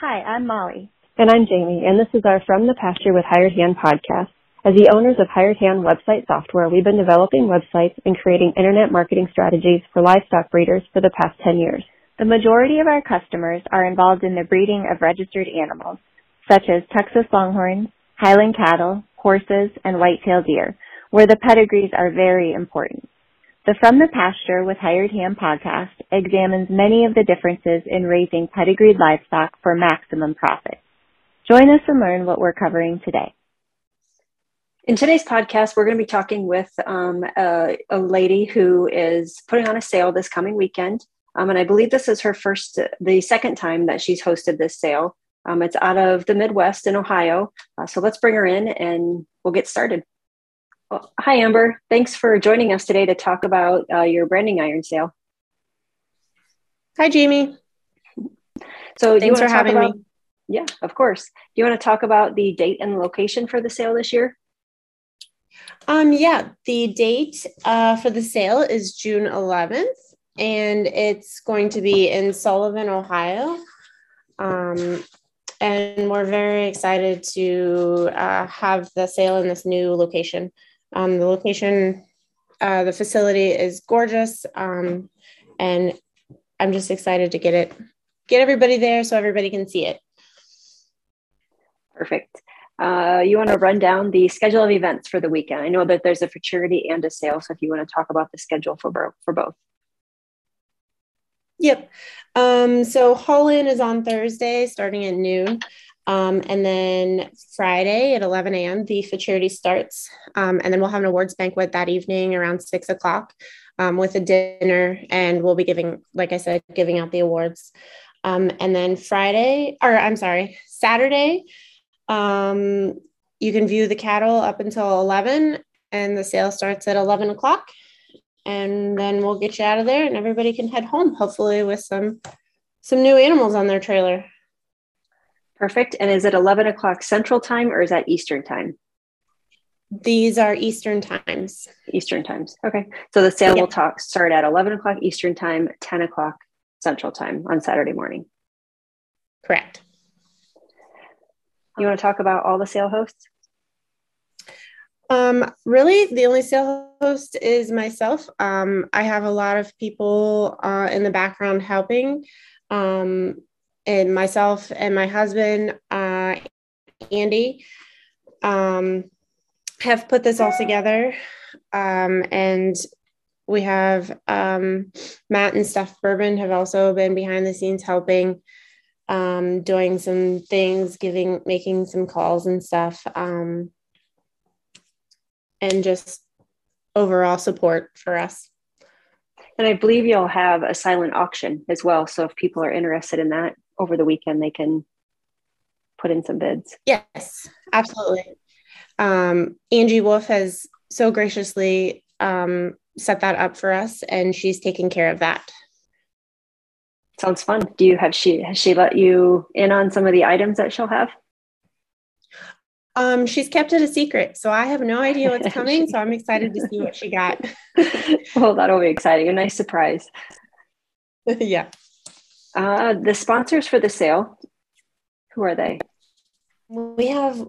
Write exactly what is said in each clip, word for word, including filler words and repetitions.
Hi, I'm Molly. And I'm Jamie, and this is our From the Pasture with Hired Hand podcast. As the owners of Hired Hand website software, we've been developing websites and creating internet marketing strategies for livestock breeders for the past ten years. The majority of our customers are involved in the breeding of registered animals, such as Texas Longhorns, Highland cattle, horses, and white-tailed deer, where the pedigrees are very important. The From the Pasture with Hired Hand podcast examines many of the differences in raising pedigreed livestock for maximum profit. Join us and learn what we're covering today. In today's podcast, we're going to be talking with um, a, a lady who is putting on a sale this coming weekend. Um, and I believe this is her first, the second time that she's hosted this sale. Um, it's out of the Midwest in Ohio. Uh, so let's bring her in and we'll get started. Well, hi, Amber. Thanks for joining us today to talk about uh, your branding iron sale. Hi, Jamie. So thanks for having about, me. Yeah, of course. Do you want to talk about the date and location for the sale this year? Um, yeah, the date uh, for the sale is June eleventh. And it's going to be in Sullivan, Ohio. Um, and we're very excited to uh, have the sale in this new location. Um, the location, uh, the facility is gorgeous. Um, and I'm just excited to get it, get everybody there so everybody can see it. Perfect. Uh, you want to run down the schedule of events for the weekend? I know that there's a fraternity and a sale. So if you want to talk about the schedule for, for both. Yep. Um, so haul-in is on Thursday starting at noon. Um, and then Friday at eleven a.m., the fraternity starts. Um, and then we'll have an awards banquet that evening around six o'clock um, with a dinner. And we'll be giving, like I said, giving out the awards. Um, and then Friday, or I'm sorry, Saturday, um, you can view the cattle up until eleven. And the sale starts at eleven o'clock. And then we'll get you out of there and everybody can head home, hopefully with some some new animals on their trailer. Perfect. And is it eleven o'clock Central Time or is that Eastern Time? These are Eastern Times. Eastern Times. Okay. So the sale yeah. will talk, start at eleven o'clock Eastern Time, ten o'clock Central Time on Saturday morning. Correct. You want to talk about all the sale hosts? Um, really, the only sale host is myself. Um, I have a lot of people uh, in the background helping, um, and myself and my husband, uh, Andy, um, have put this all together. Um, and we have um, Matt and Steph Bourbon have also been behind the scenes helping, um, doing some things, giving, making some calls and stuff. Um, and just overall support for us. And I believe you'll have a silent auction as well. So if people are interested in that over the weekend, they can put in some bids. Yes, absolutely. Um, Angie Wolf has so graciously um, set that up for us and she's taking care of that. Sounds fun. Do you have, she, has she let you in on some of the items that she'll have? Um, she's kept it a secret, so I have no idea what's coming, so I'm excited to see what she got. Well, that'll be exciting. A nice surprise. Yeah. Uh, the sponsors for the sale, who are they? We have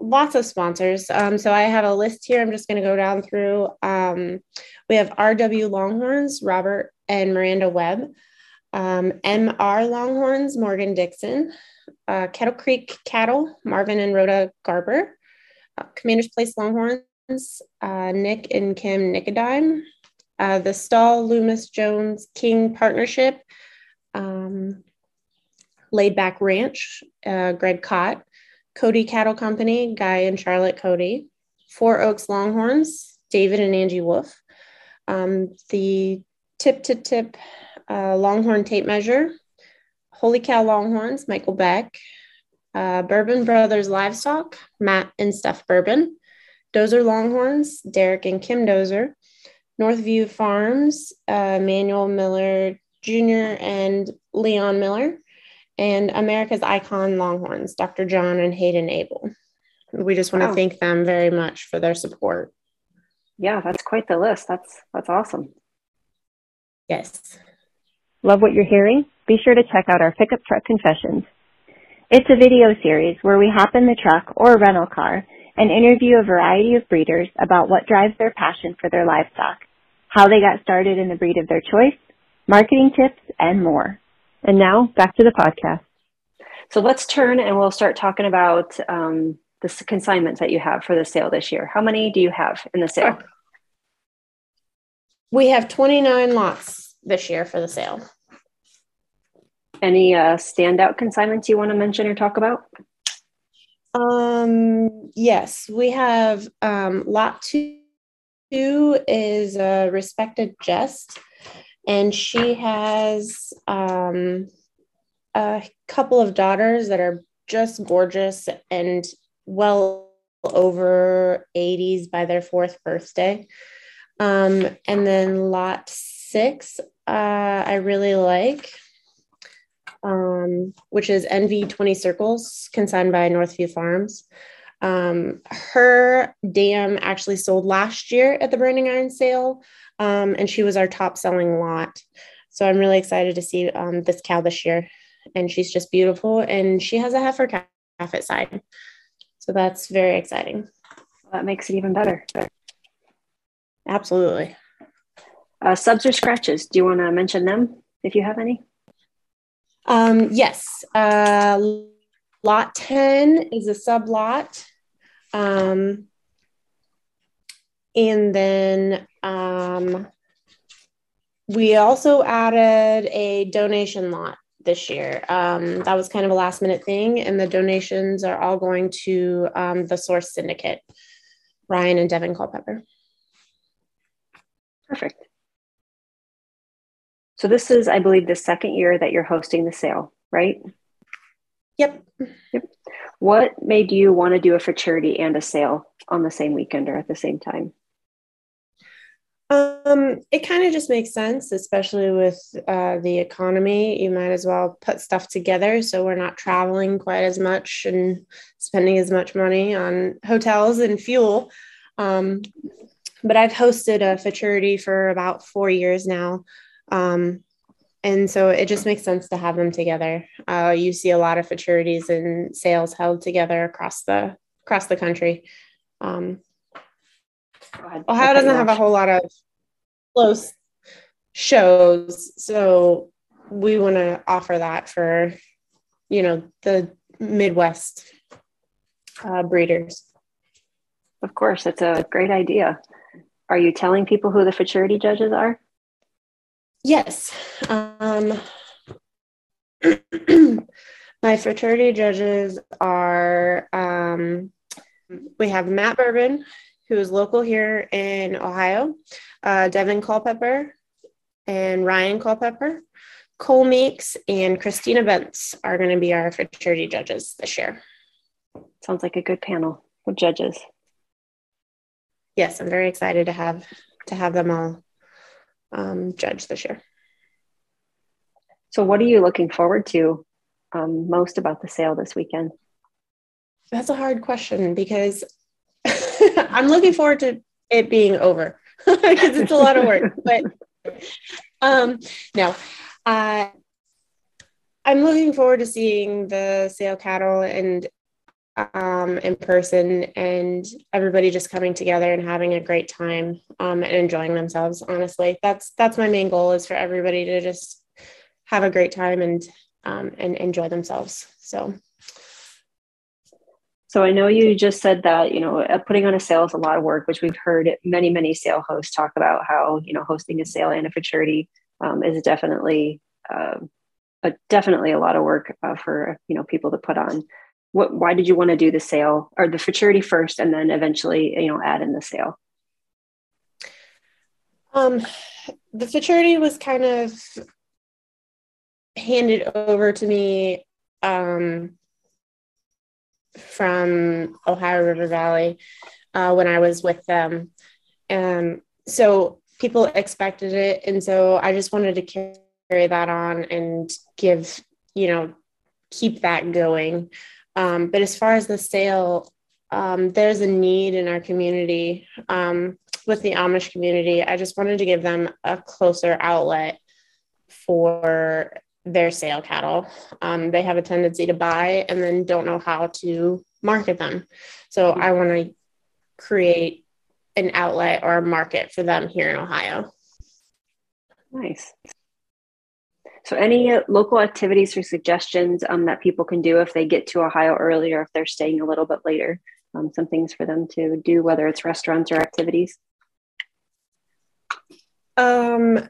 lots of sponsors. Um, so I have a list here. I'm just going to go down through. Um, we have R W Longhorns, Robert and Miranda Webb. Um, M R Longhorns, Morgan Dixon. Uh, Kettle Creek Cattle, Marvin and Rhoda Garber. Uh, Commander's Place Longhorns, uh, Nick and Kim Nicodime. Uh, the Stahl Loomis Jones King Partnership. Um, Laidback Ranch, uh, Greg Cott. Cody Cattle Company, Guy and Charlotte Cody. Four Oaks Longhorns, David and Angie Wolf. Um, the Tip to Tip, uh, Longhorn Tape Measure. Holy Cow Longhorns, Michael Beck, uh, Bourbon Brothers Livestock, Matt and Steph Bourbon, Dozer Longhorns, Derek and Kim Dozer, Northview Farms, uh, Manuel Miller Junior and Leon Miller, and America's Icon Longhorns, Doctor John and Hayden Abel. We just want to wow. thank them very much for their support. Yeah, that's quite the list. That's that's awesome. Yes. Love what you're hearing. be sure to check out our Pickup Truck Confessions. It's a video series where we hop in the truck or rental car and interview a variety of breeders about what drives their passion for their livestock, how they got started in the breed of their choice, marketing tips, and more. And now, back to the podcast. So let's turn and we'll start talking about um, the consignments that you have for the sale this year. How many do you have in the sale? We have twenty-nine lots this year for the sale. Any uh, standout consignments you want to mention or talk about? Um, yes, we have um, lot two, two is a respected jest, and she has um, a couple of daughters that are just gorgeous and well over eighties by their fourth birthday. Um, and then lot six, uh, I really like, um, which is N V twenty Circles, consigned by Northview Farms. Um, her dam actually sold last year at the Branding Iron sale, um, and she was our top selling lot. So I'm really excited to see um, this cow this year, and she's just beautiful, and she has a heifer calf at side. So that's very exciting. That makes it even better. Absolutely. Uh, subs or scratches, do you want to mention them if you have any? Um, yes. Uh, lot ten is a sub lot. Um, and then um, we also added a donation lot this year. Um, that was kind of a last minute thing, and the donations are all going to um, the Source Syndicate, Ryan and Devin Culpepper. Perfect. So this is, I believe, the second year that you're hosting the sale, right? Yep. Yep. What made you want to do a for charity and a sale on the same weekend or at the same time? Um, it kind of just makes sense, especially with uh, the economy. You might as well put stuff together so we're not traveling quite as much and spending as much money on hotels and fuel. Um, but I've hosted a for charity for about four years now. Um, and so it just makes sense to have them together. Uh, you see a lot of for charities and sales held together across the, across the country. Um, Ohio doesn't have a whole lot of close shows, so we want to offer that for, you know, the Midwest uh, breeders. Of course, that's a great idea. Are you telling people who the for charity judges are? Yes. Um, my for charity judges are, um, we have Matt Bourbon, who is local here in Ohio, uh, Devin Culpepper and Ryan Culpepper, Cole Meeks, and Christina Bentz are going to be our for charity judges this year. Sounds like a good panel of judges. Yes, I'm very excited to have to have them all um, judge this year. So what are you looking forward to um, most about the sale this weekend? That's a hard question, because I'm looking forward to it being over because it's a lot of work, but um, no, uh, I'm looking forward to seeing the sale cattle and um, in person, and everybody just coming together and having a great time um, and enjoying themselves. Honestly, that's, that's my main goal, is for everybody to just have a great time and, um, and enjoy themselves. So So I know you just said that, you know, putting on a sale is a lot of work, which we've heard many, many sale hosts talk about, how, you know, hosting a sale and a for charity um, is definitely, uh, a, definitely a lot of work uh, for, you know, people to put on. What, why did you want to do the sale or the for charity first and then eventually, you know, add in the sale? Um, the for charity was kind of handed over to me, um, from Ohio River Valley uh, when I was with them. And so people expected it. And so I just wanted to carry that on and give, you know, keep that going. Um, but as far as the sale, um, there's a need in our community um, with the Amish community. I just wanted to give them a closer outlet for their sale cattle. Um, they have a tendency to buy and then don't know how to market them. So I want to create an outlet or a market for them here in Ohio. Nice. So any uh, local activities or suggestions um, that people can do if they get to Ohio earlier, if they're staying a little bit later, um, some things for them to do, whether it's restaurants or activities? Um,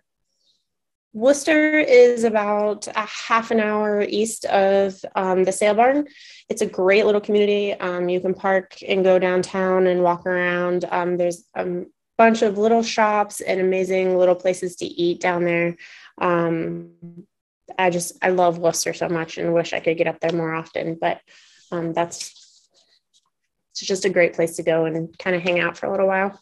Wooster is about a half an hour east of um, the sale barn. It's a great little community. Um, you can park and go downtown and walk around. Um, there's a bunch of little shops and amazing little places to eat down there. Um, I just, I love Wooster so much and wish I could get up there more often, but um, that's it's just a great place to go and kind of hang out for a little while.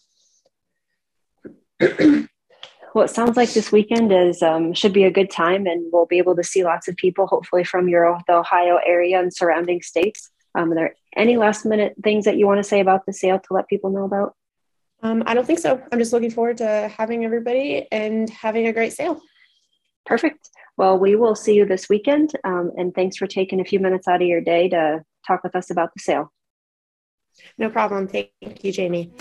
Well, it sounds like this weekend is um, should be a good time, and we'll be able to see lots of people, hopefully from your the Ohio area and surrounding states. Um, are there any last minute things that you want to say about the sale to let people know about? Um, I don't think so. I'm just looking forward to having everybody and having a great sale. Perfect. Well, we will see you this weekend, um, and thanks for taking a few minutes out of your day to talk with us about the sale. No problem. Thank you, Jamie.